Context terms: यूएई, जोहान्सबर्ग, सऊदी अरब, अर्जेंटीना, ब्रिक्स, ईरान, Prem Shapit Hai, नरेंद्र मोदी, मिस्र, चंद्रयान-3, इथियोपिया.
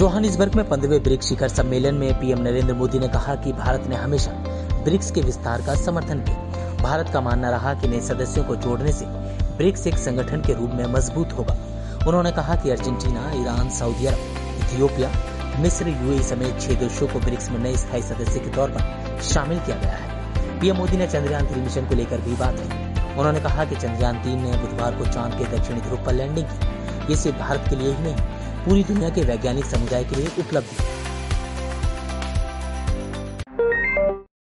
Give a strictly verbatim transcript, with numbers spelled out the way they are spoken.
जोहान्सबर्ग में पंद्रहवें ब्रिक्स शिखर सम्मेलन में पीएम नरेंद्र मोदी ने कहा कि भारत ने हमेशा ब्रिक्स के विस्तार का समर्थन किया। भारत का मानना रहा कि नए सदस्यों को जोड़ने से ब्रिक्स एक संगठन के रूप में मजबूत होगा। उन्होंने कहा कि अर्जेंटीना, ईरान, सऊदी अरब, इथियोपिया, मिस्र, यूएई समेत छह देशों को ब्रिक्स में नए स्थायी सदस्य के तौर पर शामिल किया गया है। पीएम मोदी ने चंद्रयान तीन मिशन को लेकर भी बात की। उन्होंने कहा कि चंद्रयान तीन ने बुधवार को चांद के दक्षिणी ध्रुव पर लैंडिंग की। ये सिर्फ भारत के लिए ही नहीं, पूरी दुनिया के वैज्ञानिक समुदाय के लिए उपलब्धि है।